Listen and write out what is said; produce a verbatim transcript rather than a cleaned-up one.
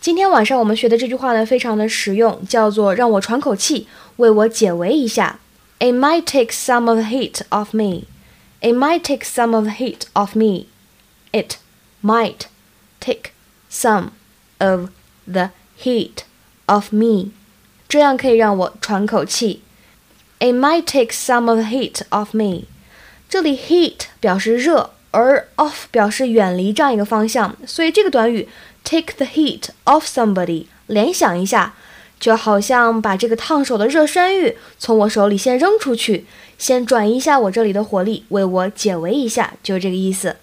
今天晚上我们学的这句话呢，非常的实用，叫做让我喘口气，为我解围一下。It might take some of the heat off me. It might take some of the heat off me. It might take some of the heat off me. 这样可以让我喘口气。It might take some of the heat off me. 这里 heat 表示热，而 off 表示远离这样一个方向，所以这个短语 take the heat off somebody 联想一下，就好像把这个烫手的热山芋从我手里先扔出去，先转移一下我这里的火力，为我解围一下，就是这个意思。